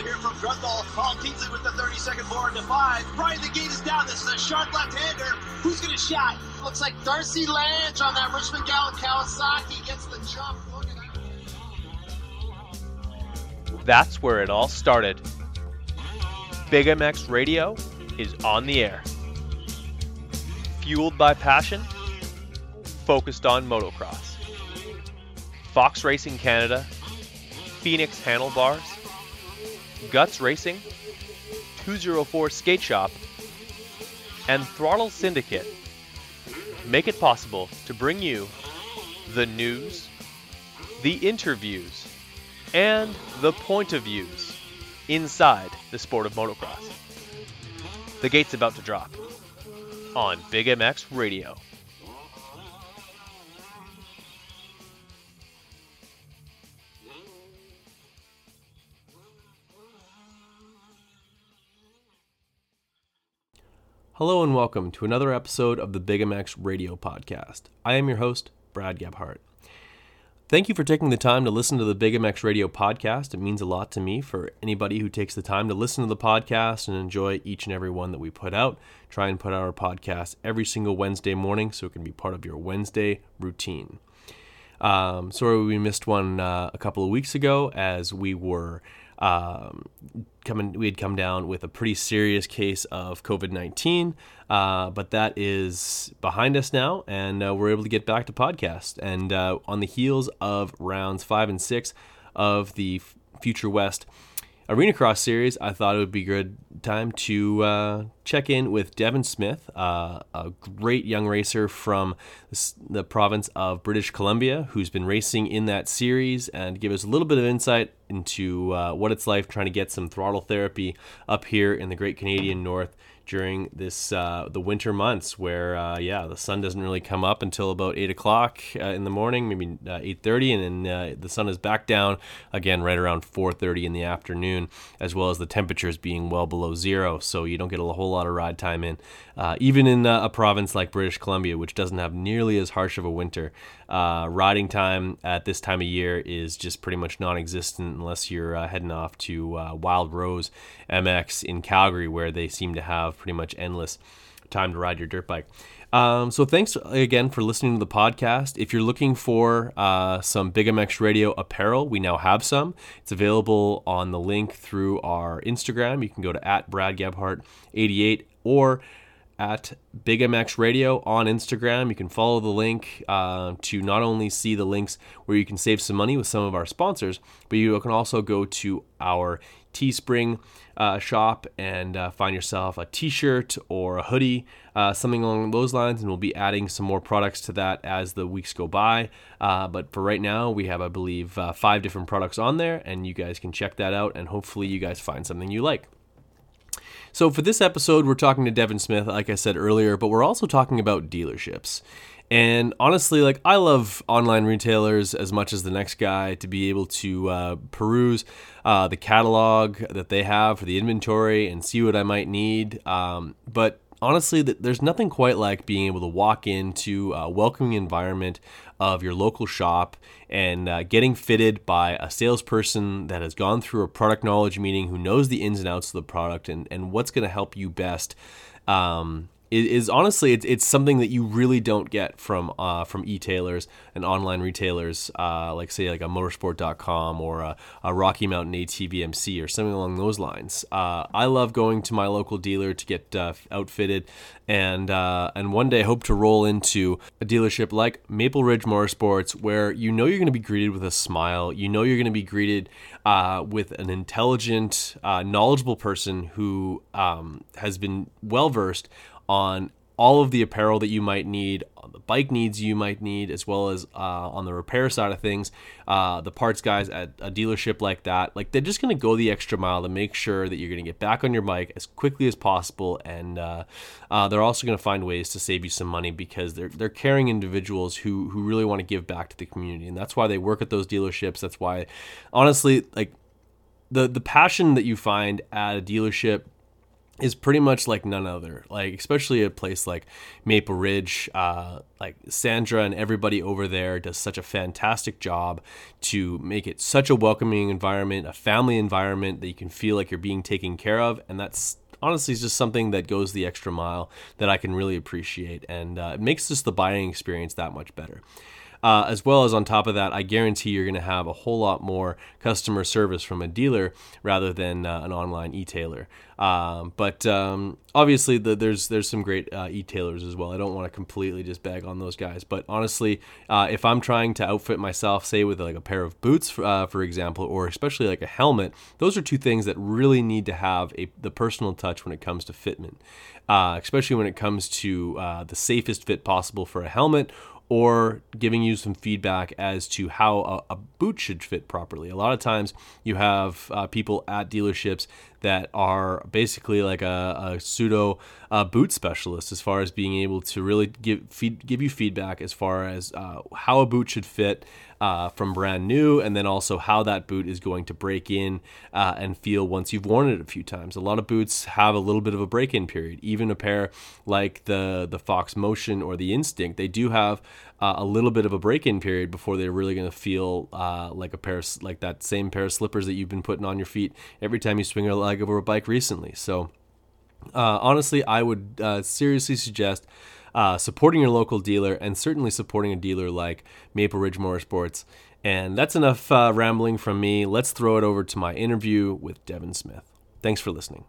Piccolo here from Grunthal. Paul Kingsley with the 32nd forward to 5. Brian, the gate is down. This is a sharp left-hander. Who's going to shot? Looks like Darcy Lange on that Richmond Gallant Kawasaki gets the jump. Look at that. That's where it all started. Big MX Radio is on the air. Fueled by passion, focused on motocross. Fox Racing Canada, Phoenix Handlebars, Guts Racing, 204 Skate Shop, and Throttle Syndicate make it possible to bring you the news, the interviews, and the point of views inside the sport of motocross. The gate's about to drop on Big MX Radio. Hello and welcome to another episode of the Big MX Radio Podcast. I am your host, Brad Gebhardt. Thank you for taking the time to listen to the Big MX Radio Podcast. It means a lot to me. For anybody who takes the time to listen to the podcast and enjoy each and every one that we put out, try and put out our podcast every single Wednesday morning so it can be part of your Wednesday routine. Sorry we missed one a couple of weeks ago as we were we had come down with a pretty serious case of COVID-19, but that is behind us now, and we're able to get back to podcast. And on the heels of rounds 5 and 6 of the Future West Arena Cross series, I thought it would be a good time to check in with Devin Smith, a great young racer from the province of British Columbia, who's been racing in that series, and give us a little bit of insight into what it's like trying to get some throttle therapy up here in the Great Canadian North during this the winter months, where the sun doesn't really come up until about 8 o'clock in the morning, maybe 8:30, and then the sun is back down again right around 4:30 in the afternoon, as well as the temperatures being well below zero, so you don't get a whole lot of ride time in, even in a province like British Columbia, which doesn't have nearly as harsh of a winter. Riding time at this time of year is just pretty much non-existent unless you're heading off to Wild Rose MX in Calgary, where they seem to have pretty much endless time to ride your dirt bike. So thanks again for listening to the podcast. If you're looking for some Big MX Radio apparel, we now have some. It's available on the link through our Instagram. You can go to @BradGebhardt88 or @BigMX Radio on Instagram. You can follow the link to not only see the links where you can save some money with some of our sponsors, but you can also go to our Teespring shop and find yourself a t-shirt or a hoodie, something along those lines, and we'll be adding some more products to that as the weeks go by, but for right now we have, I believe, 5 different products on there, and you guys can check that out, and hopefully you guys find something you like. So for this episode, we're talking to Devin Smith, like I said earlier, but we're also talking about dealerships. And honestly, like, I love online retailers as much as the next guy, to be able to peruse the catalog that they have for the inventory and see what I might need. But honestly, there's nothing quite like being able to walk into a welcoming environment of your local shop and getting fitted by a salesperson that has gone through a product knowledge meeting, who knows the ins and outs of the product and what's going to help you best. It's something that you really don't get from e-tailers and online retailers, like a motorsport.com or a Rocky Mountain ATV MC or something along those lines. I love going to my local dealer to get outfitted, and one day hope to roll into a dealership like Maple Ridge Motorsports, where you know you're going to be greeted with a smile, you know you're going to be greeted with an intelligent, knowledgeable person who has been well versed on all of the apparel that you might need, on the bike needs you might need, as well as on the repair side of things. The parts guys at a dealership like that, like, they're just going to go the extra mile to make sure that you're going to get back on your bike as quickly as possible, and they're also going to find ways to save you some money, because they're caring individuals who really want to give back to the community, and that's why they work at those dealerships. That's why, honestly, like, the passion that you find at a dealership is pretty much like none other, like especially a place like Maple Ridge. Like Sandra and everybody over there does such a fantastic job to make it such a welcoming environment, a family environment that you can feel like you're being taken care of. And that's honestly just something that goes the extra mile that I can really appreciate. And it makes just the buying experience that much better. As well as on top of that, I guarantee you're going to have a whole lot more customer service from a dealer rather than an online e-tailer. But obviously there's some great e-tailers as well. I don't want to completely just bag on those guys. But honestly, if I'm trying to outfit myself, say with like a pair of boots, for example, or especially like a helmet, those are two things that really need to have the personal touch when it comes to fitment, especially when it comes to the safest fit possible for a helmet, or giving you some feedback as to how a boot should fit properly. A lot of times you have people at dealerships that are basically like a pseudo boot specialist as far as being able to really give you feedback as far as how a boot should fit from brand new, and then also how that boot is going to break in and feel once you've worn it a few times. A lot of boots have a little bit of a break-in period. Even a pair like the Fox Motion or the Instinct, they do have a little bit of a break-in period before they're really going to feel like that same pair of slippers that you've been putting on your feet every time you swing a leg over a bike recently. So honestly, I would seriously suggest supporting your local dealer, and certainly supporting a dealer like Maple Ridge Motorsports. And that's enough rambling from me. Let's throw it over to my interview with Devin Smith. Thanks for listening.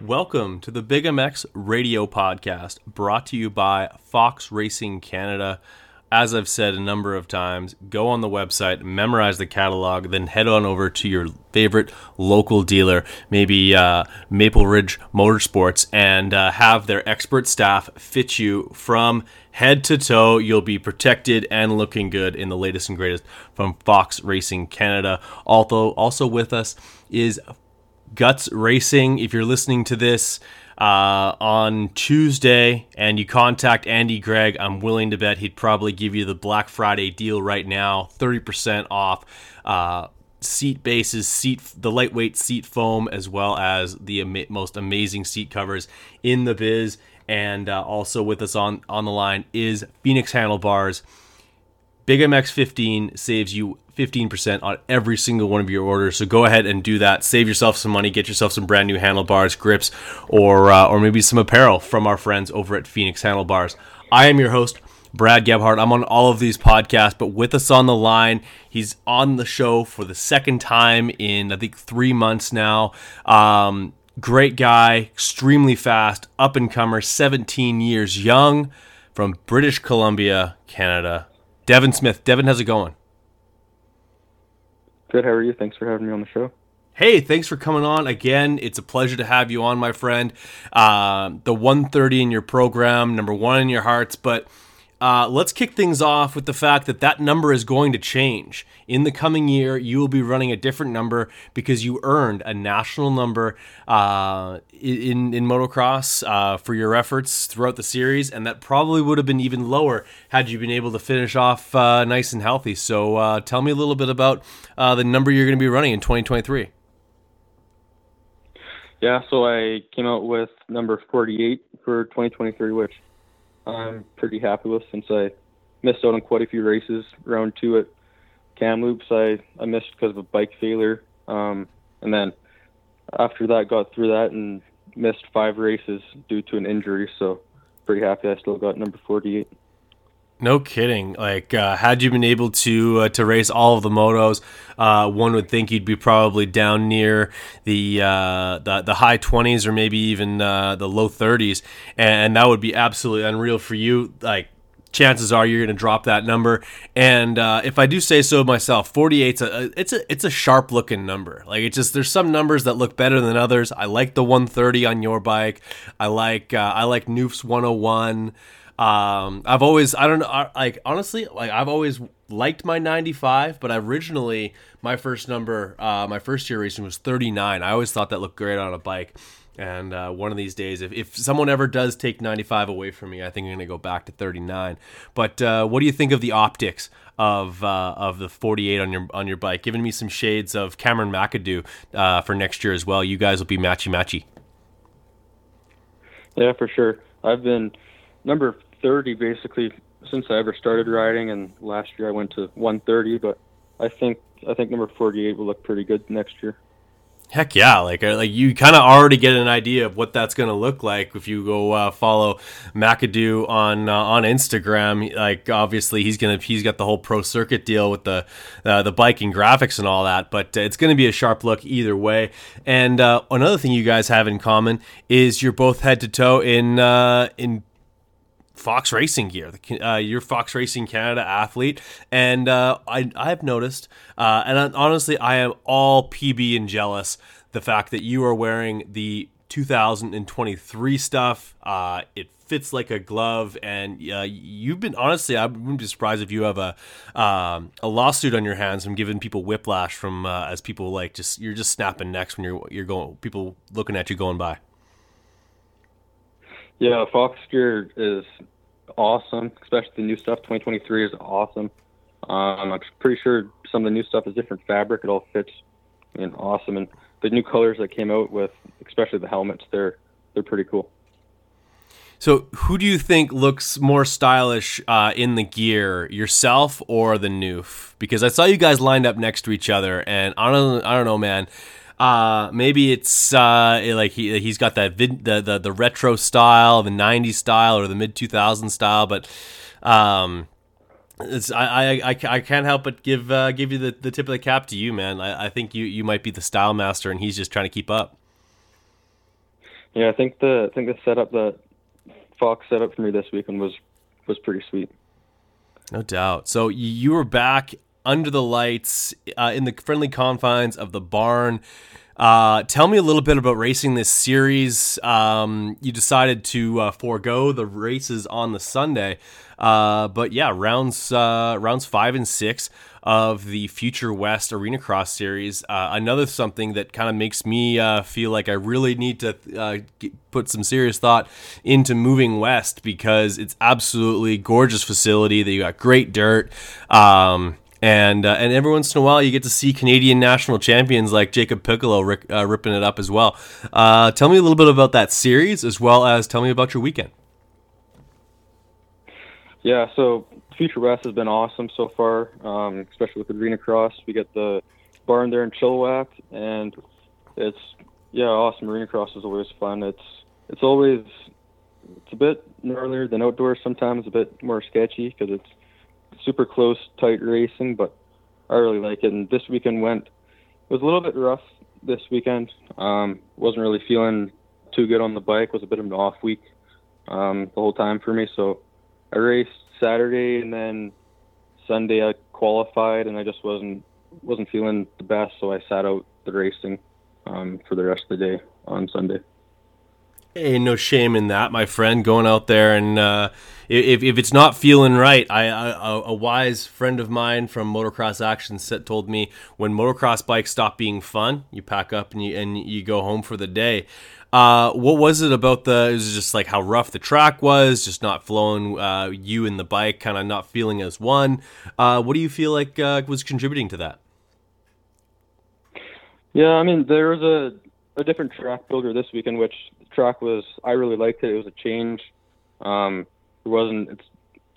Welcome to the Big MX Radio Podcast, brought to you by Fox Racing Canada. As I've said a number of times, go on the website, memorize the catalog, then head on over to your favorite local dealer, maybe Maple Ridge Motorsports, and have their expert staff fit you from head to toe. You'll be protected and looking good in the latest and greatest from Fox Racing Canada. Although also with us is Guts Racing. If you're listening to this on Tuesday and you contact Andy Gregg, I'm willing to bet he'd probably give you the Black Friday deal right now, 30% off seat bases, the lightweight seat foam, as well as the most amazing seat covers in the biz. And also with us on the line is Phoenix Handlebars. Big MX 15 saves you 15% on every single one of your orders. So go ahead and do that. Save yourself some money. Get yourself some brand new handlebars, grips, or maybe some apparel from our friends over at Phoenix Handlebars. I am your host, Brad Gebhardt. I'm on all of these podcasts, but with us on the line, he's on the show for the second time in, I think, 3 months now. Great guy, extremely fast, up-and-comer, 17 years young, from British Columbia, Canada. Devin Smith. Devin, how's it going? Good, how are you? Thanks for having me on the show. Hey, thanks for coming on again. It's a pleasure to have you on, my friend. The 130 in your program, number one in your hearts. But let's kick things off with the fact that number is going to change. In the coming year, you will be running a different number because you earned a national number in motocross for your efforts throughout the series, and that probably would have been even lower had you been able to finish off nice and healthy. So tell me a little bit about the number you're going to be running in 2023. Yeah, so I came out with number 48 for 2023, which I'm pretty happy with, since I missed out on quite a few races. Round two at Kamloops, I missed because of a bike failure, and then after that got through that and missed 5 races due to an injury. So pretty happy I still got number 48. No kidding. Like, had you been able to race all of the motos, one would think you'd be probably down near the high 20s, or maybe even the low 30s, and that would be absolutely unreal for you. Like, chances are you're going to drop that number, and if I do say so myself, 48's it's a sharp looking number. Like, it's just, there's some numbers that look better than others. I like the 130 on your bike. I like Noof's 101. I've always liked my 95, but originally my first number, my first year racing was 39. I always thought that looked great on a bike. And one of these days, if someone ever does take 95 away from me, I think I'm going to go back to 39. But what do you think of the optics of the 48 on your bike? Giving me some shades of Cameron McAdoo for next year as well. You guys will be matchy-matchy. Yeah, for sure. I've been number 30 basically since I ever started riding, and last year I went to 130, but I think number 48 will look pretty good next year. Heck yeah, like you kind of already get an idea of what that's going to look like if you go follow McAdoo on Instagram. Like obviously he's got the whole pro circuit deal with the bike and graphics and all that, but it's going to be a sharp look either way. And another thing you guys have in common is you're both head to toe in Fox Racing gear. You're Fox Racing Canada athlete, and I've noticed, and honestly, I am all PB and jealous the fact that you are wearing the 2023 stuff. It fits like a glove, and you've been, honestly, I wouldn't be surprised if you have a lawsuit on your hands from giving people whiplash from as people like just you're just snapping necks when you're going, people looking at you going by. Yeah, Fox gear is awesome, especially the new stuff. 2023 is awesome. I'm pretty sure some of the new stuff is different fabric. It all fits and awesome. And the new colors that came out with, especially the helmets, they're pretty cool. So who do you think looks more stylish in the gear, yourself or the Noof? Because I saw you guys lined up next to each other, and I don't know, man. Maybe it's like he's got that the retro style, the 90s style, or the mid 2000s style. But I can't help but give you the tip of the cap to you, man. I think you might be the style master, and he's just trying to keep up. Yeah, I think the setup that Fox set up for me this weekend was pretty sweet. No doubt. So you were back under the lights, in the friendly confines of the barn. Tell me a little bit about racing this series. You decided to forego the races on the Sunday, but yeah, rounds 5 and 6 of the Future West Arena Cross series. Another something that kind of makes me feel like I really need to put some serious thought into moving west, because it's absolutely gorgeous facility. They got great dirt. And every once in a while, you get to see Canadian national champions like Jacob Piccolo ripping it up as well. Tell me a little bit about that series, as well as tell me about your weekend. Yeah, so Future West has been awesome so far, especially with the Arena Cross. We got the barn there in Chilliwack, and it's, yeah, awesome. Arena Cross is always fun. It's a bit gnarlier than outdoors sometimes, a bit more sketchy because it's super close, tight racing, but I really like it. And this weekend was a little bit rough this weekend. Wasn't really feeling too good on the bike. Was a bit of an off week the whole time for me. So I raced Saturday, and then Sunday I qualified, and I just wasn't feeling the best, so I sat out the racing for the rest of the day on Sunday. Hey, no shame in that, my friend, going out there. And if it's not feeling right, a wise friend of mine from Motocross Action told me, when motocross bikes stop being fun, you pack up and you go home for the day. What was it about it was just like how rough the track was, just not flowing, you and the bike kind of not feeling as one. What do you feel like was contributing to that? Yeah, I mean, there was a different track builder this weekend, which the track was, I really liked it. It was a change. It's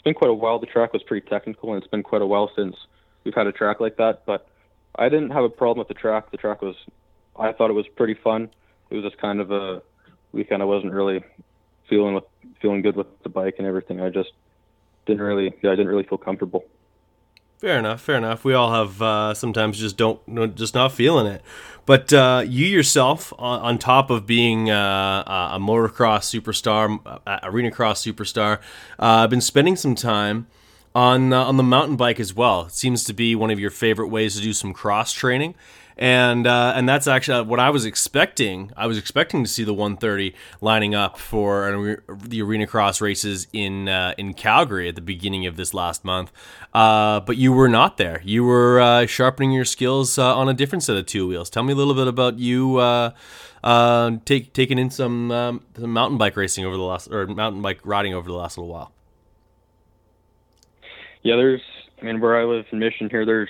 been quite a while. The track was pretty technical, and it's been quite a while since we've had a track like that, but I didn't have a problem with the track. The track was, I thought it was pretty fun. It was just kind of we kind of wasn't really feeling good with the bike and everything. I just didn't really feel comfortable. Fair enough. We all have sometimes just not feeling it. But you yourself, on top of being a motocross superstar, arena cross superstar, been spending some time on the mountain bike as well. It seems to be one of your favorite ways to do some cross training. And that's actually what I was expecting. I was expecting to see the 130 lining up for the Arena Cross races in Calgary at the beginning of this last month. But you were not there. You were sharpening your skills on a different set of two wheels. Tell me a little bit about you taking in some mountain bike racing over the last, or mountain bike riding over the last little while. Yeah, where I live in Mission here, there's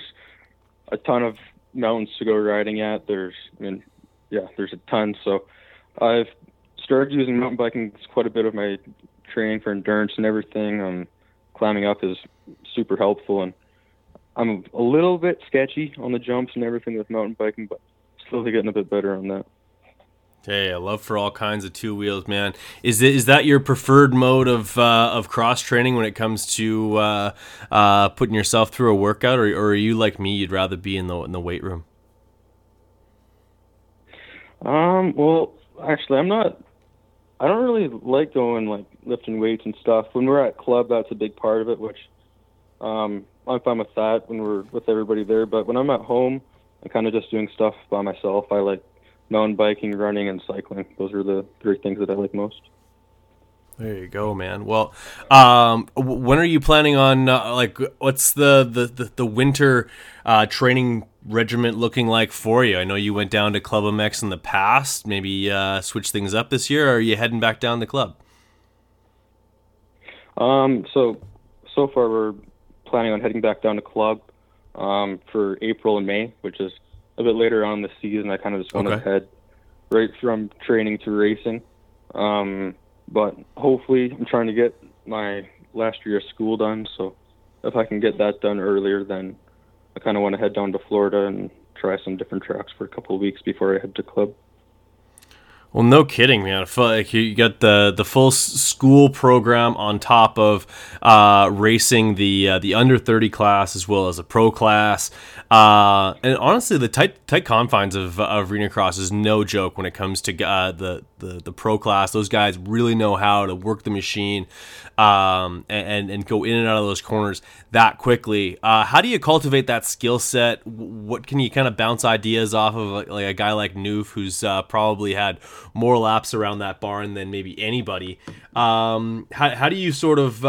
a ton of mountains to go riding at. There's a ton. So I've started using mountain biking as quite a bit of my training for endurance and everything. Climbing up is super helpful, and I'm a little bit sketchy on the jumps and everything with mountain biking, but slowly getting a bit better on that. Hey, I love for all kinds of two wheels, man. Is that your preferred mode of cross training when it comes to putting yourself through a workout, or are you like me? You'd rather be in the weight room. Well, actually, I'm not. I don't really like going lifting weights and stuff. When we're at club, that's a big part of it, which I'm fine with that when we're with everybody there. But when I'm at home, I'm kind of just doing stuff by myself. I like mountain biking, running, and cycling. Those are the three things that I like most. There you go, man. Well, when are you planning on, what's the winter training regiment looking like for you? I know you went down to Club MX in the past. Maybe switch things up this year, or are you heading back down the club? So far we're planning on heading back down to club for April and May, which is a bit later on in the season. I kind of just want to head right from training to racing. But hopefully I'm trying to get my last year of school done. So if I can get that done earlier, then I kind of want to head down to Florida and try some different tracks for a couple of weeks before I head to club. Well, no kidding, man. Like, you got the full school program on top of racing the under 30 class as well as a pro class, and honestly, the tight confines of Arena Cross is no joke when it comes to the pro class. Those guys really know how to work the machine and go in and out of those corners that quickly. How do you cultivate that skill set? What can you kind of bounce ideas off of, like a guy like Noof, who's probably had more laps around that barn than maybe anybody? How do you sort of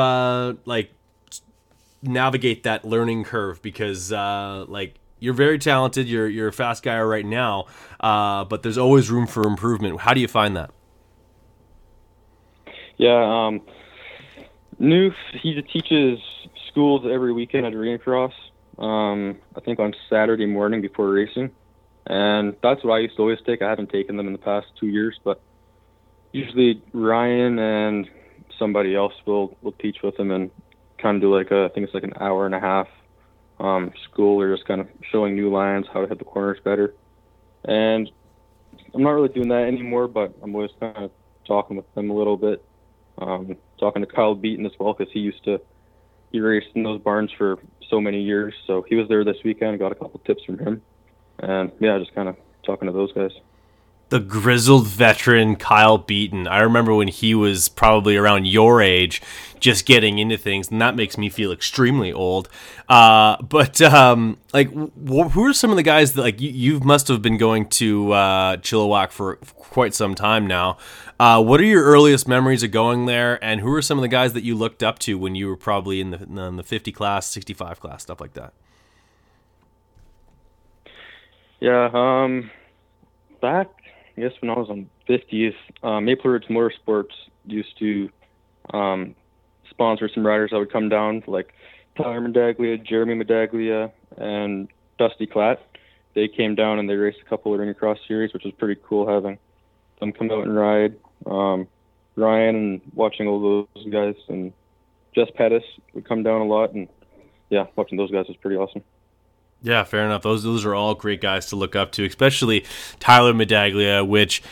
navigate that learning curve? Because you're very talented. You're a fast guy right now, but there's always room for improvement. How do you find that? Yeah, Noof, he teaches schools every weekend at Arena Cross. I think on Saturday morning before racing, and that's what I used to always take. I haven't taken them in the past 2 years, but usually Ryan and somebody else will teach with them and kind of do I think it's an hour and a half. School, or just kind of showing new lines, how to hit the corners better. And I'm not really doing that anymore, but I'm always kind of talking with them a little bit. Talking to Kyle Beaton as well, because he raced in those barns for so many years. So he was there this weekend, got a couple tips from him. And yeah, just kind of talking to those guys. The grizzled veteran Kyle Beaton. I remember when he was probably around your age, just getting into things, and that makes me feel extremely old. Who are some of the guys that you must have been going to Chilliwack for quite some time now? What are your earliest memories of going there, and who are some of the guys that you looked up to when you were probably in the 50 class, 65 class, stuff like that? Yeah, back, I guess when I was on 50s, Maple Ridge Motorsports used to sponsor some riders that would come down, like Tyler Medaglia, Jeremy Medaglia, and Dusty Klatt. They came down and they raced a couple of Arena Cross series, which was pretty cool having them come out and ride. Ryan and watching all those guys, and Jess Pettis would come down a lot, and yeah, watching those guys was pretty awesome. Yeah, fair enough. Those are all great guys to look up to, especially Tyler Medaglia, which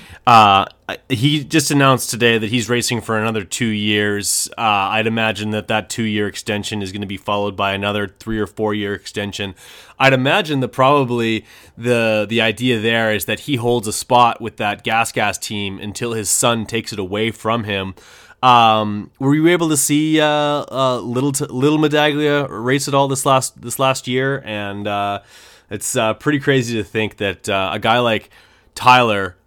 he just announced today that he's racing for another 2 years. I'd imagine that 2-year extension is going to be followed by another 3 or 4-year extension. I'd imagine that probably the idea there is that he holds a spot with that gas team until his son takes it away from him. Were you able to see little Medaglia race at all this last year? And it's pretty crazy to think that a guy like Tyler,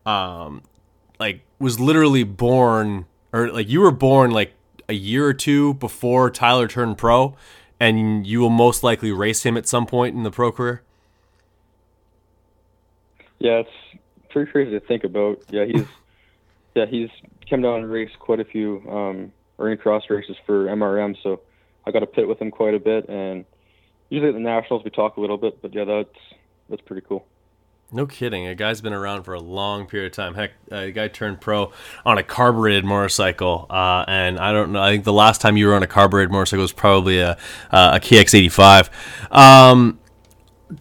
was literally born, or like you were born like a year or two before Tyler turned pro, and you will most likely race him at some point in the pro career. Yeah, it's pretty crazy to think about. Yeah, he's come down and raced quite a few arena cross races for MRM, so I got to pit with him quite a bit, and usually at the nationals we talk a little bit, but yeah, that's pretty cool. No kidding. A guy's been around for a long period of time. Heck, a guy turned pro on a carbureted motorcycle, and I don't know. I think the last time you were on a carbureted motorcycle was probably a KX85.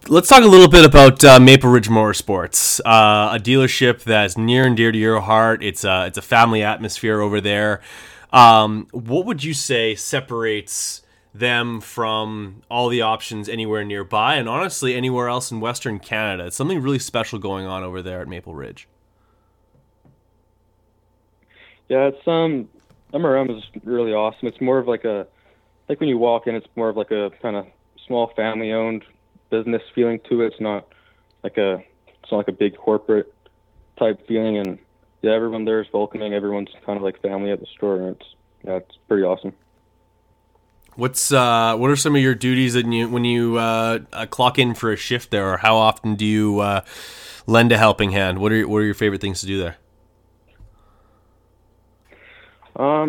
Let's talk a little bit about Maple Ridge Motorsports, a dealership that's near and dear to your heart. It's a family atmosphere over there. What would you say separates them from all the options anywhere nearby, and honestly anywhere else in Western Canada? It's something really special going on over there at Maple Ridge. Yeah, it's MRM is really awesome. It's more of like when you walk in, it's more of like a kind of small family-owned business feeling to it. It's not like a big corporate type feeling, and yeah, everyone there is welcoming. Everyone's kind of like family at the store, and it's pretty awesome. What are some of your duties when you clock in for a shift there, or how often do you lend a helping hand? What are your favorite things to do there?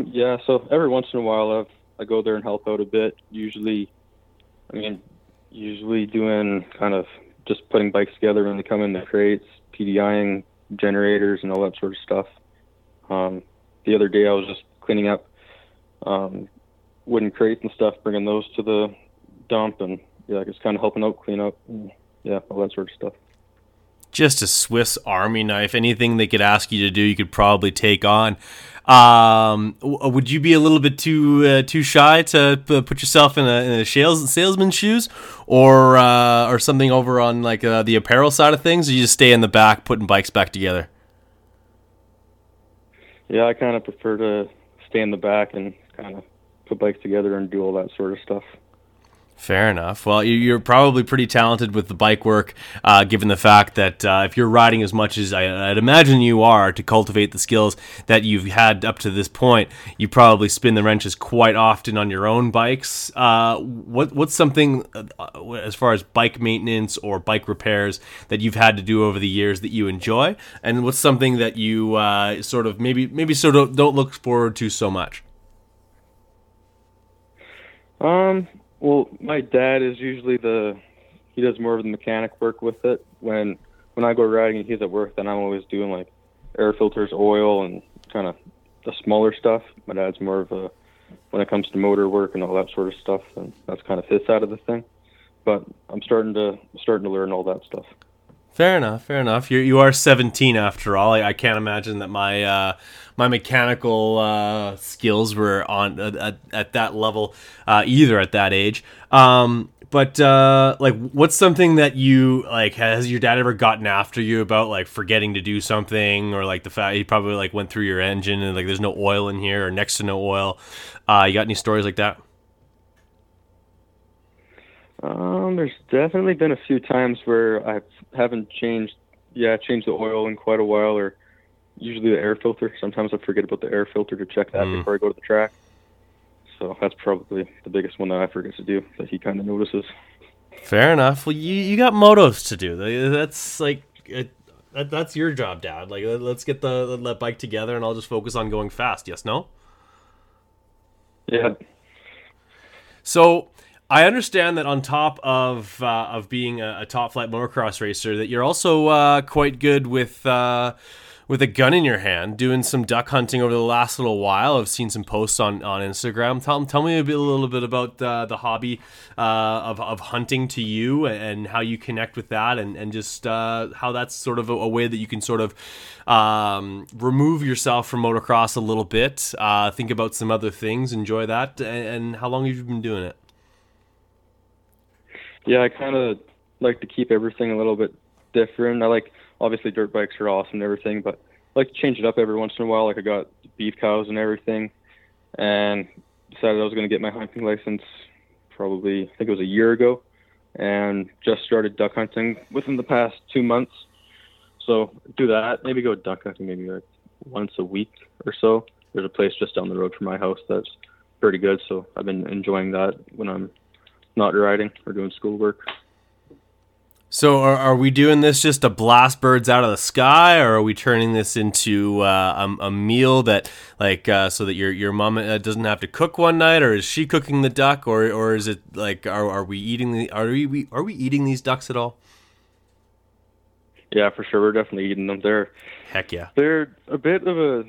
Yeah, so every once in a while I go there and help out a bit. Usually doing kind of just putting bikes together when they come in the crates, PDIing generators and all that sort of stuff. The other day I was just cleaning up wooden crates and stuff, bringing those to the dump, and yeah, just kind of helping out clean up, and yeah, all that sort of stuff. Just a Swiss Army knife. Anything they could ask you to do, you could probably take on. Would you be a little bit too shy to put yourself in a salesman's shoes, or something over on like the apparel side of things? Or you just stay in the back putting bikes back together? Yeah, I kind of prefer to stay in the back and kind of put bikes together and do all that sort of stuff. Fair enough. Well, you're probably pretty talented with the bike work, given the fact that if you're riding as much as I'd imagine you are to cultivate the skills that you've had up to this point, you probably spin the wrenches quite often on your own bikes. What's something as far as bike maintenance or bike repairs that you've had to do over the years that you enjoy, and what's something that you sort of maybe sort of don't look forward to so much? Well, my dad is usually he does more of the mechanic work with it. When I go riding and he's at work, then I'm always doing like air filters, oil, and kind of the smaller stuff. My dad's more of a, when it comes to motor work and all that sort of stuff, and that's kind of his side of the thing. But I'm starting to learn all that stuff. Fair enough. You are 17 after all. I can't imagine that my my mechanical skills were on at that level either at that age. But what's something that you like? Has your dad ever gotten after you about like forgetting to do something, or like the fact he probably like went through your engine and like there's no oil in here or next to no oil? You got any stories like that? There's definitely been a few times where I haven't changed the oil in quite a while, or usually the air filter. Sometimes I forget about the air filter to check that before I go to the track. So that's probably the biggest one that I forget to do that he kind of notices. Fair enough. Well, you got motos to do. That's like that's your job, Dad. Like, let's get the bike together, and I'll just focus on going fast. Yes, no? Yeah. So I understand that on top of being a top flight motocross racer, that you're also quite good with a gun in your hand, doing some duck hunting over the last little while. I've seen some posts on Instagram. Tell me a little bit about the hobby of hunting to you, and how you connect with that, and just how that's sort of a way that you can sort of remove yourself from motocross a little bit, think about some other things, enjoy that, and how long have you been doing it? Yeah, I kind of like to keep everything a little bit different. I like, obviously dirt bikes are awesome and everything, but I like to change it up every once in a while. Like I got beef cows and everything. and decided I was going to get my hunting license probably, I think it was a year ago, and just started duck hunting within the past 2 months. So do that, maybe go duck hunting maybe like once a week or so. There's a place just down the road from my house that's pretty good, so I've been enjoying that when I'm not riding or doing schoolwork. So are we doing this just to blast birds out of the sky, or are we turning this into a meal that, like, so that your mom doesn't have to cook one night, or is she cooking the duck, or is it like, are we eating these ducks at all? Yeah, for sure, we're definitely eating them. They're like a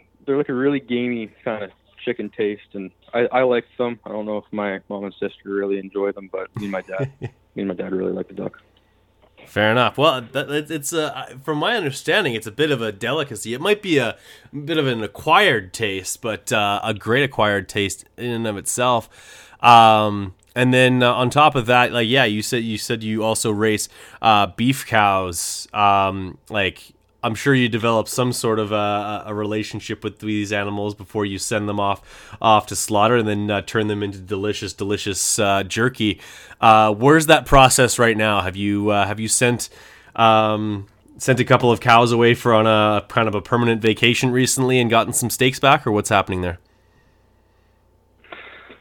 really gamey kind of chicken taste, and I like them. I don't know if my mom and sister really enjoy them, but me and my dad really like the duck. Fair enough. Well, it's from my understanding, it's a bit of a delicacy. It might be a bit of an acquired taste, but a great acquired taste in and of itself. And then on top of that, like, yeah, you said you also race beef cows. Like, I'm sure you develop some sort of a relationship with these animals before you send them off to slaughter and then turn them into delicious jerky. Where's that process right now? Have you sent a couple of cows away for on a kind of a permanent vacation recently and gotten some steaks back, or what's happening there?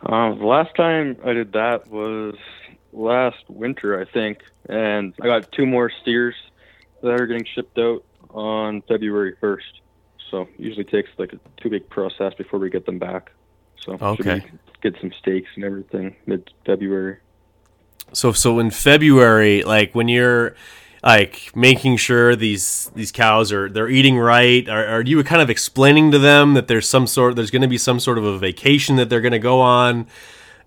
The last time I did that was last winter, I think, and I got two more steers that are getting shipped out on February 1st. So it usually takes like a 2-week process before we get them back. So okay. Get some steaks and everything mid-February. So in February, like when you're like making sure these cows they're eating right, are you kind of explaining to them that there's going to be some sort of a vacation that they're going to go on,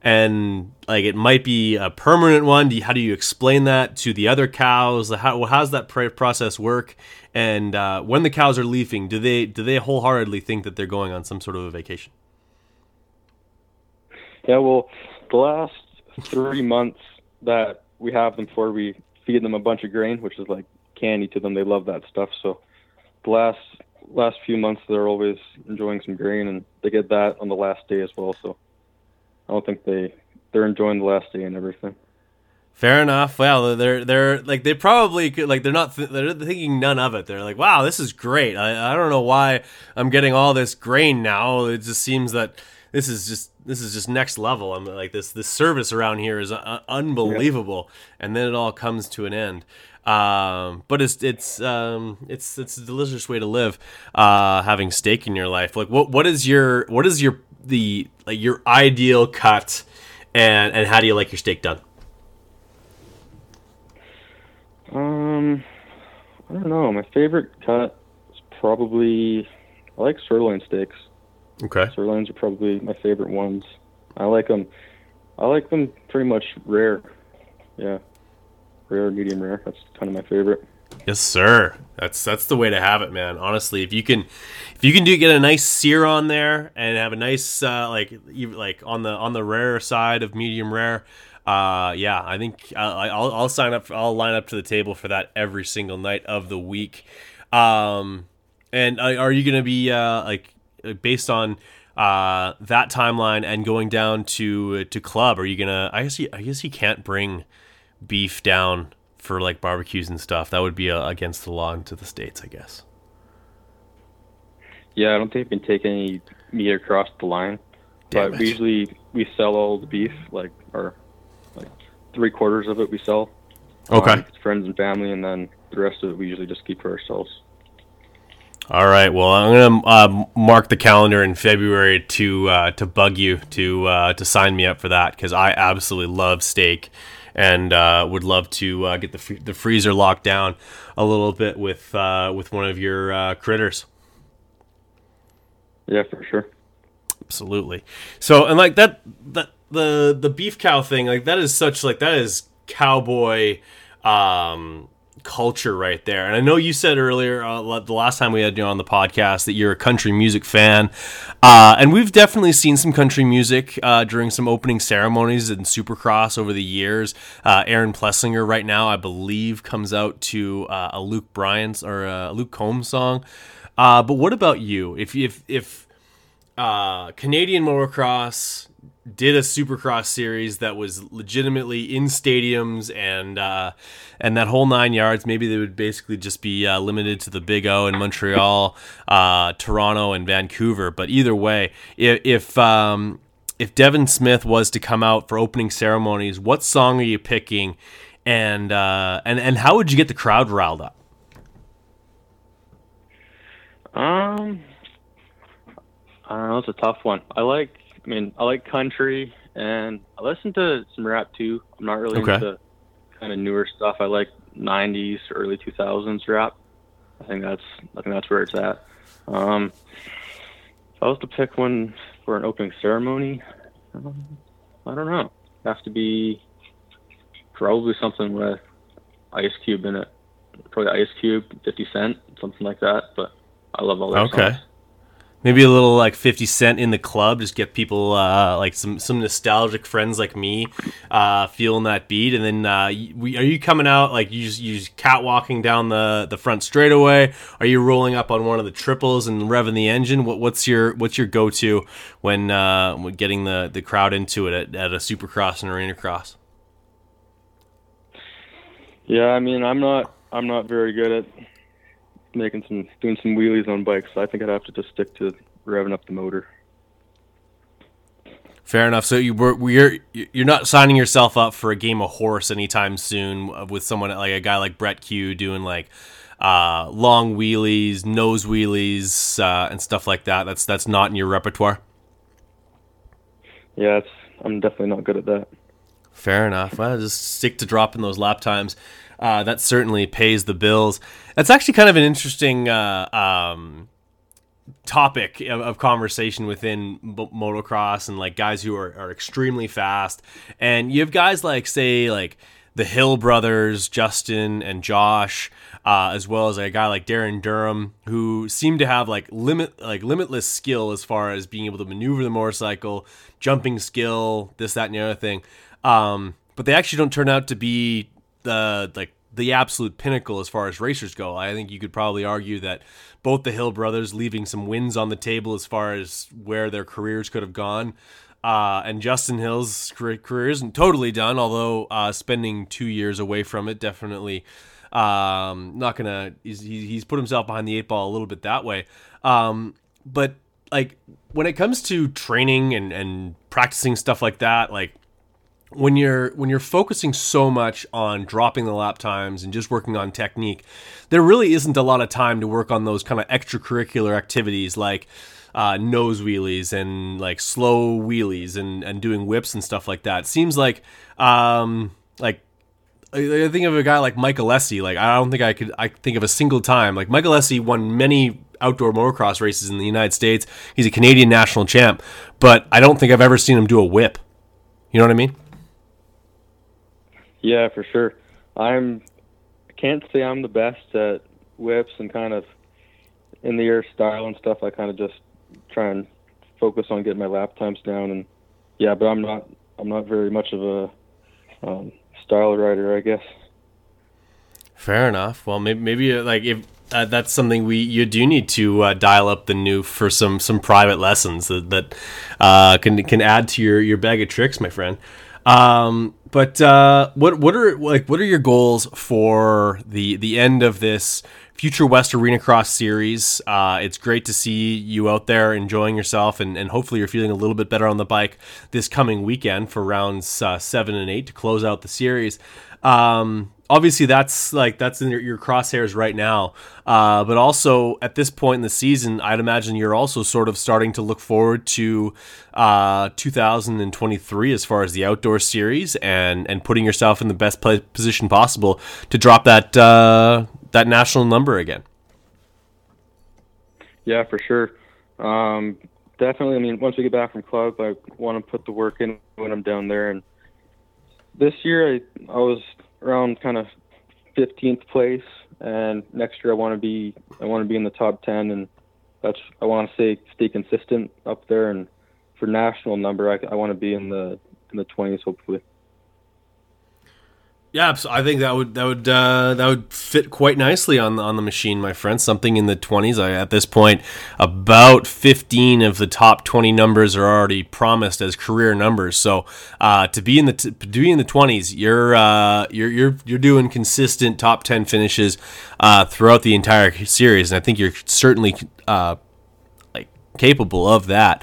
and like it might be a permanent one? How do you explain that to the other cows? How's that process work? And when the cows are leafing, do they wholeheartedly think that they're going on some sort of a vacation? Yeah, well, the last 3 months that we have them for, we feed them a bunch of grain, which is like candy to them. They love that stuff. So the last few months, they're always enjoying some grain, and they get that on the last day as well. So I don't think they're enjoying the last day and everything. Fair enough. Well, they're like, they probably could, like, they're thinking none of it. They're like, wow, this is great. I don't know why I'm getting all this grain now. It just seems that this is just next level. I'm like, this service around here is unbelievable. Yeah. And then it all comes to an end. But it's a delicious way to live, having steak in your life. Like, what is your ideal cut, and how do you like your steak done? I don't know. My favorite cut is probably, I like sirloin steaks. Okay. Sirloins are probably my favorite ones. I like them pretty much rare. Yeah. Rare, medium rare. That's kind of my favorite. Yes, sir. That's the way to have it, man. Honestly, if you can get a nice sear on there and have a nice like on the rare side of medium rare, yeah, I think I'll sign up. I'll line up to the table for that every single night of the week. And are you gonna be like, based on that timeline and going down to club? Are you gonna? I guess he can't bring beef down for like barbecues and stuff. That would be against the law into the States, I guess. Yeah, I don't think you can take any meat across the line. Damn, but we usually sell all the beef, like 3/4 of it we sell. Okay. To friends and family, and then the rest of it we usually just keep for ourselves. All right. Well, I'm gonna mark the calendar in February to bug you to sign me up for that, because I absolutely love steak. And would love to get the freezer locked down a little bit with one of your critters. Yeah, for sure. Absolutely. So, and like that the beef cow thing, like that is cowboy culture right there. And I know you said earlier, the last time we had you on the podcast, that you're a country music fan, and we've definitely seen some country music during some opening ceremonies in Supercross over the years. Aaron Plessinger right now, I believe, comes out to a Luke Bryan's or a Luke Combs song. But what about you? If Canadian motocross did a supercross series that was legitimately in stadiums and that whole 9 yards. Maybe they would basically just be limited to the Big O in Montreal, Toronto, and Vancouver. But either way, if Devin Smith was to come out for opening ceremonies, what song are you picking, and how would you get the crowd riled up? That's a tough one. I like country, and I listen to some rap too. I'm not really into kind of newer stuff. I like 90s, early 2000s rap. I think that's where it's at. If I was to pick one for an opening ceremony, I don't know. It'd have to be probably something with Ice Cube in it. Probably Ice Cube, 50 Cent, something like that. But I love all that. Okay. Songs. Maybe a little like 50 Cent in the club, just get people like some nostalgic friends like me feeling that beat. And then are you coming out like you just catwalking down the front straightaway? Are you rolling up on one of the triples and revving the engine? What's your go to when getting the crowd into it at a supercross and arena cross? Yeah, I mean I'm not very good at doing some wheelies on bikes, so I think I'd have to just stick to revving up the motor. Fair enough. So you're not signing yourself up for a game of horse anytime soon with someone like a guy like Brett Q doing like long wheelies, nose wheelies, and stuff like that. That's not in your repertoire. Yeah, I'm definitely not good at that. Fair enough. Well, just stick to dropping those lap times. That certainly pays the bills. That's actually kind of an interesting topic of conversation within motocross and like guys who are extremely fast. And you have guys like, say, like the Hill brothers, Justin and Josh, as well as a guy like Darren Durham, who seem to have like limitless skill as far as being able to maneuver the motorcycle, jumping skill, this, that, and the other thing. But they actually don't turn out to be the absolute pinnacle as far as racers go. I think you could probably argue that both the Hill brothers leaving some wins on the table as far as where their careers could have gone, and Justin Hill's career isn't totally done, although spending 2 years away from it definitely not gonna. He's put himself behind the eight ball a little bit that way, but like when it comes to training and practicing stuff like that, like when you're focusing so much on dropping the lap times and just working on technique, there really isn't a lot of time to work on those kind of extracurricular activities like nose wheelies and like slow wheelies and doing whips and stuff like that. It seems like I think of a guy like Michael Lessee. Like I think of a single time. Like Michael Lessee won many outdoor motocross races in the United States. He's a Canadian national champ, but I don't think I've ever seen him do a whip. You know what I mean? Yeah, for sure. I can't say I'm the best at whips and kind of in the air style and stuff. I kind of just try and focus on getting my lap times down, and yeah, but I'm not very much of a style rider, I guess. Fair enough. Well, maybe like if that's something you do need to dial up the new for some private lessons that can add to your bag of tricks, my friend. But what are your goals for the end of this Future West Arena Cross series? It's great to see you out there enjoying yourself, and hopefully you're feeling a little bit better on the bike this coming weekend for rounds 7 and 8 to close out the series. Obviously that's in your crosshairs right now. But also at this point in the season, I'd imagine you're also sort of starting to look forward to 2023 as far as the outdoor series and putting yourself in the best position possible to drop that national number again. Yeah, for sure. Definitely. I mean, once we get back from club, I want to put the work in when I'm down there. And this year I was around kind of 15th place, and next year I want to be in the top 10, and that's, I want to stay consistent up there, and for national number I want to be in the 20s hopefully. Yeah, I think that would fit quite nicely on the machine, my friend. Something in the 20s. At this point, about 15 of the top 20 numbers are already promised as career numbers. So to be in the 20s, you're doing consistent top 10 finishes throughout the entire series, and I think you're certainly capable of that.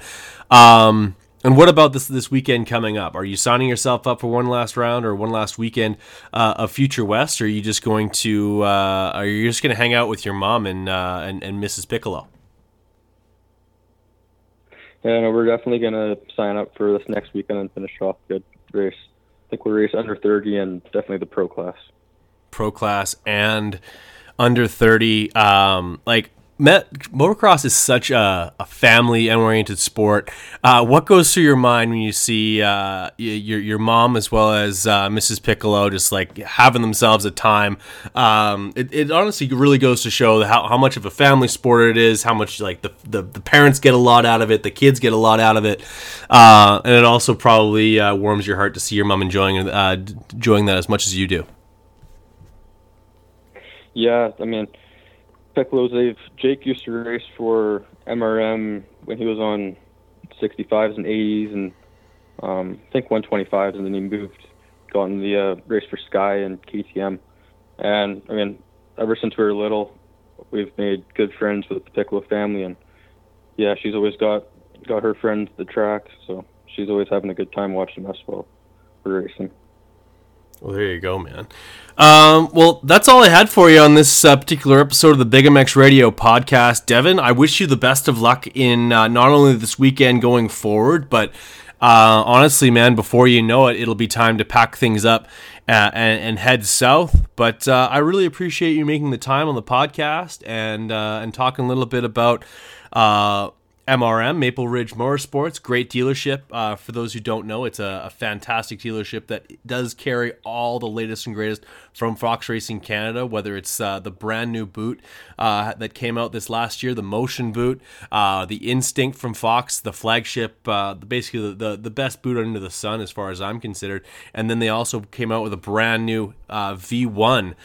And what about this weekend coming up? Are you signing yourself up for one last round or one last weekend of Future West? Or are you just going to hang out with your mom and Mrs. Piccolo? Yeah, no, we're definitely going to sign up for this next weekend and finish off good race. I think we'll race under 30 and definitely the pro class. Pro class and under 30, motocross is such a family and oriented sport. What goes through your mind when you see your mom as well as Mrs. Piccolo just like having themselves a time? It honestly really goes to show how much of a family sport it is, how much like the parents get a lot out of it, the kids get a lot out of it, and it also probably warms your heart to see your mom enjoying that as much as you do. Yeah, I mean, Jake used to race for MRM when he was on 65s and 80s and I think 125s, and then he got in the race for Sky and KTM. And I mean, ever since we were little, we've made good friends with the Piccolo family, and yeah, she's always got her friends at the track, so she's always having a good time watching us while we're racing. Well, there you go, man. Well, that's all I had for you on this particular episode of the Big MX Radio podcast. Devin, I wish you the best of luck in not only this weekend going forward, but honestly, man, before you know it, it'll be time to pack things up and head south. But I really appreciate you making the time on the podcast and talking a little bit about MRM, Maple Ridge Motorsports, great dealership. For those who don't know, it's a fantastic dealership that does carry all the latest and greatest from Fox Racing Canada, whether it's the brand new boot that came out this last year, the Motion boot, the Instinct from Fox, the flagship, basically the best boot under the sun as far as I'm concerned. And then they also came out with a brand new V1,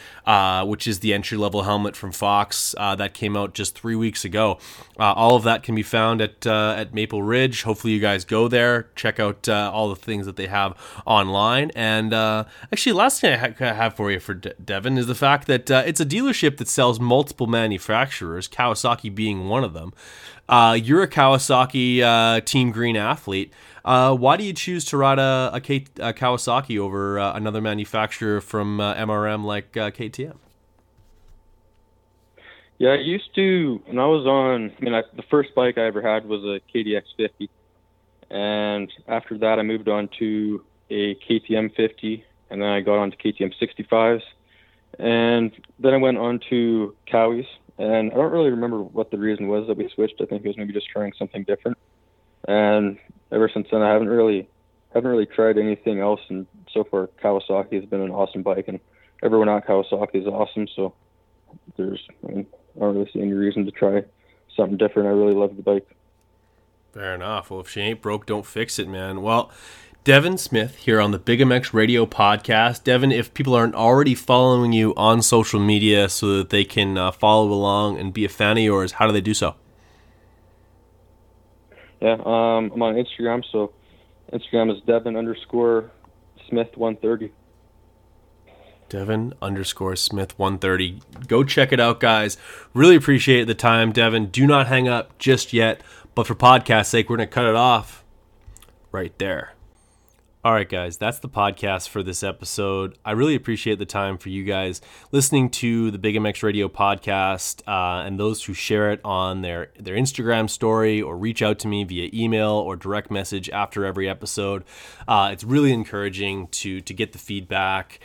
which is the entry-level helmet from Fox that came out just 3 weeks ago. All of that can be found at Maple Ridge. Hopefully you guys go there, check out all the things that they have online. And actually, last thing I have for you for Devin is the fact that it's a dealership that sells multiple manufacturers, Kawasaki being one of them. You're a Kawasaki Team Green athlete. Why do you choose to ride a Kawasaki over another manufacturer from MRM like KTM? Yeah, I used to, when I was on, the first bike I ever had was a KDX 50. And after that, I moved on to a KTM 50, and then I got on to KTM 65s. And then I went on to Cowies, and I don't really remember what the reason was that we switched. I think it was maybe just trying something different. And ever since then, I haven't really tried anything else. And so far, Kawasaki has been an awesome bike, and everyone at Kawasaki is awesome. So I don't really see any reason to try something different. I really love the bike. Fair enough. Well, if she ain't broke, don't fix it, man. Well, Devin Smith here on the Big MX Radio podcast. Devin, if people aren't already following you on social media so that they can follow along and be a fan of yours, how do they do so? Yeah, I'm on Instagram, so Instagram is Devin_Smith130. Devin_Smith130. Go check it out, guys. Really appreciate the time, Devin. Do not hang up just yet, but for podcast's sake, we're going to cut it off right there. All right, guys, that's the podcast for this episode. I really appreciate the time for you guys listening to the Big MX Radio podcast and those who share it on their Instagram story or reach out to me via email or direct message after every episode. It's really encouraging to get the feedback.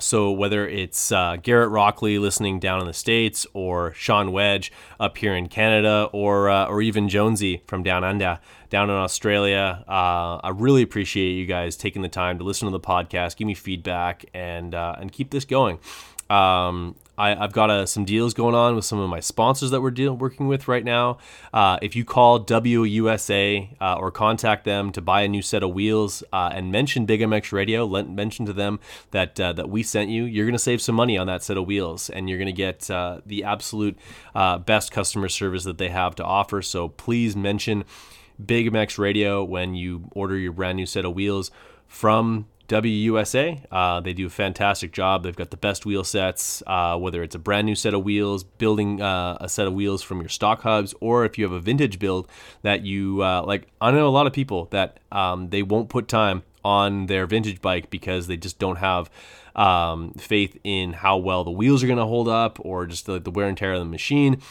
So whether it's Garrett Rockley listening down in the States or Sean Wedge up here in Canada or even Jonesy from Down Under, down in Australia. I really appreciate you guys taking the time to listen to the podcast, give me feedback, and keep this going. I've got some deals going on with some of my sponsors that we're working with right now. If you call WUSA or contact them to buy a new set of wheels and mention Big MX Radio, mention to them that that we sent you, you're going to save some money on that set of wheels, and you're going to get the absolute best customer service that they have to offer. So please mention Big MX Radio when you order your brand new set of wheels from WUSA. They do a fantastic job. They've got the best wheel sets, whether it's a brand new set of wheels, building a set of wheels from your stock hubs, or if you have a vintage build that you like. I know a lot of people that they won't put time on their vintage bike because they just don't have faith in how well the wheels are going to hold up, or just the wear and tear of the machine.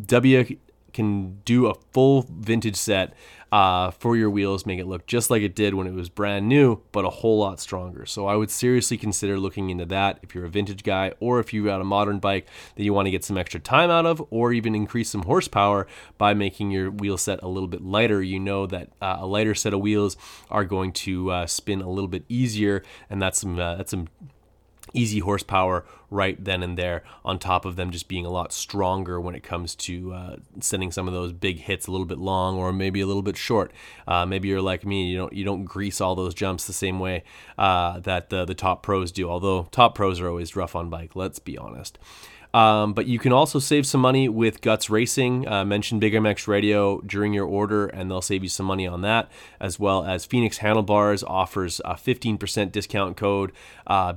W can do a full vintage set for your wheels, make it look just like it did when it was brand new, but a whole lot stronger. So I would seriously consider looking into that if you're a vintage guy, or if you got a modern bike that you want to get some extra time out of, or even increase some horsepower by making your wheel set a little bit lighter. You know that a lighter set of wheels are going to spin a little bit easier, and that's some easy horsepower right then and there, on top of them just being a lot stronger when it comes to sending some of those big hits a little bit long, or maybe a little bit short. Maybe you're like me, you don't grease all those jumps the same way that the top pros do, although top pros are always rough on bike, let's be honest. But you can also save some money with Guts Racing. Mention Big MX Radio during your order, and they'll save you some money on that, as well as Phoenix Handlebars offers a 15% discount code.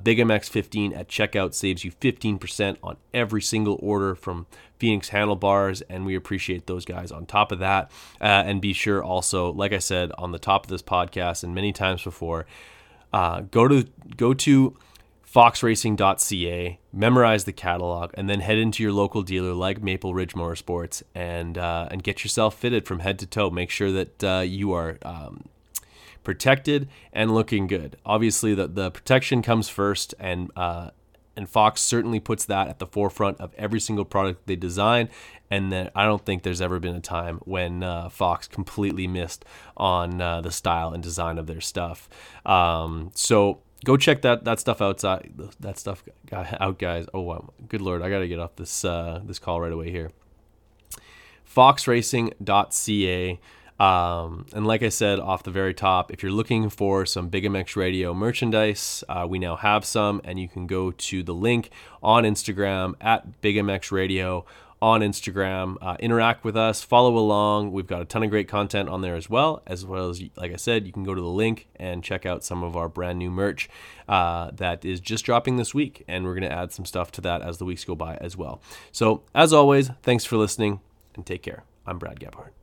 Big MX 15 at checkout saves you 15% on every single order from Phoenix Handlebars, and we appreciate those guys. On top of that, and be sure also, like I said on the top of this podcast and many times before, go to FoxRacing.ca, memorize the catalog, and then head into your local dealer like Maple Ridge Motorsports and get yourself fitted from head to toe. Make sure that you are protected and looking good. Obviously, the protection comes first, and Fox certainly puts that at the forefront of every single product they design. And then I don't think there's ever been a time when Fox completely missed on the style and design of their stuff. So go check that stuff out, guys. Oh wow, good lord, I gotta get off this this call right away here. Foxracing.ca. And like I said off the very top, if you're looking for some Big MX Radio merchandise, we now have some, and you can go to the link on Instagram at Big MX Radio on Instagram. Interact with us, follow along. We've got a ton of great content on there as well as, like I said, you can go to the link and check out some of our brand new merch that is just dropping this week, and we're going to add some stuff to that as the weeks go by as well. So as always, thanks for listening and take care. I'm Brad Gebhardt.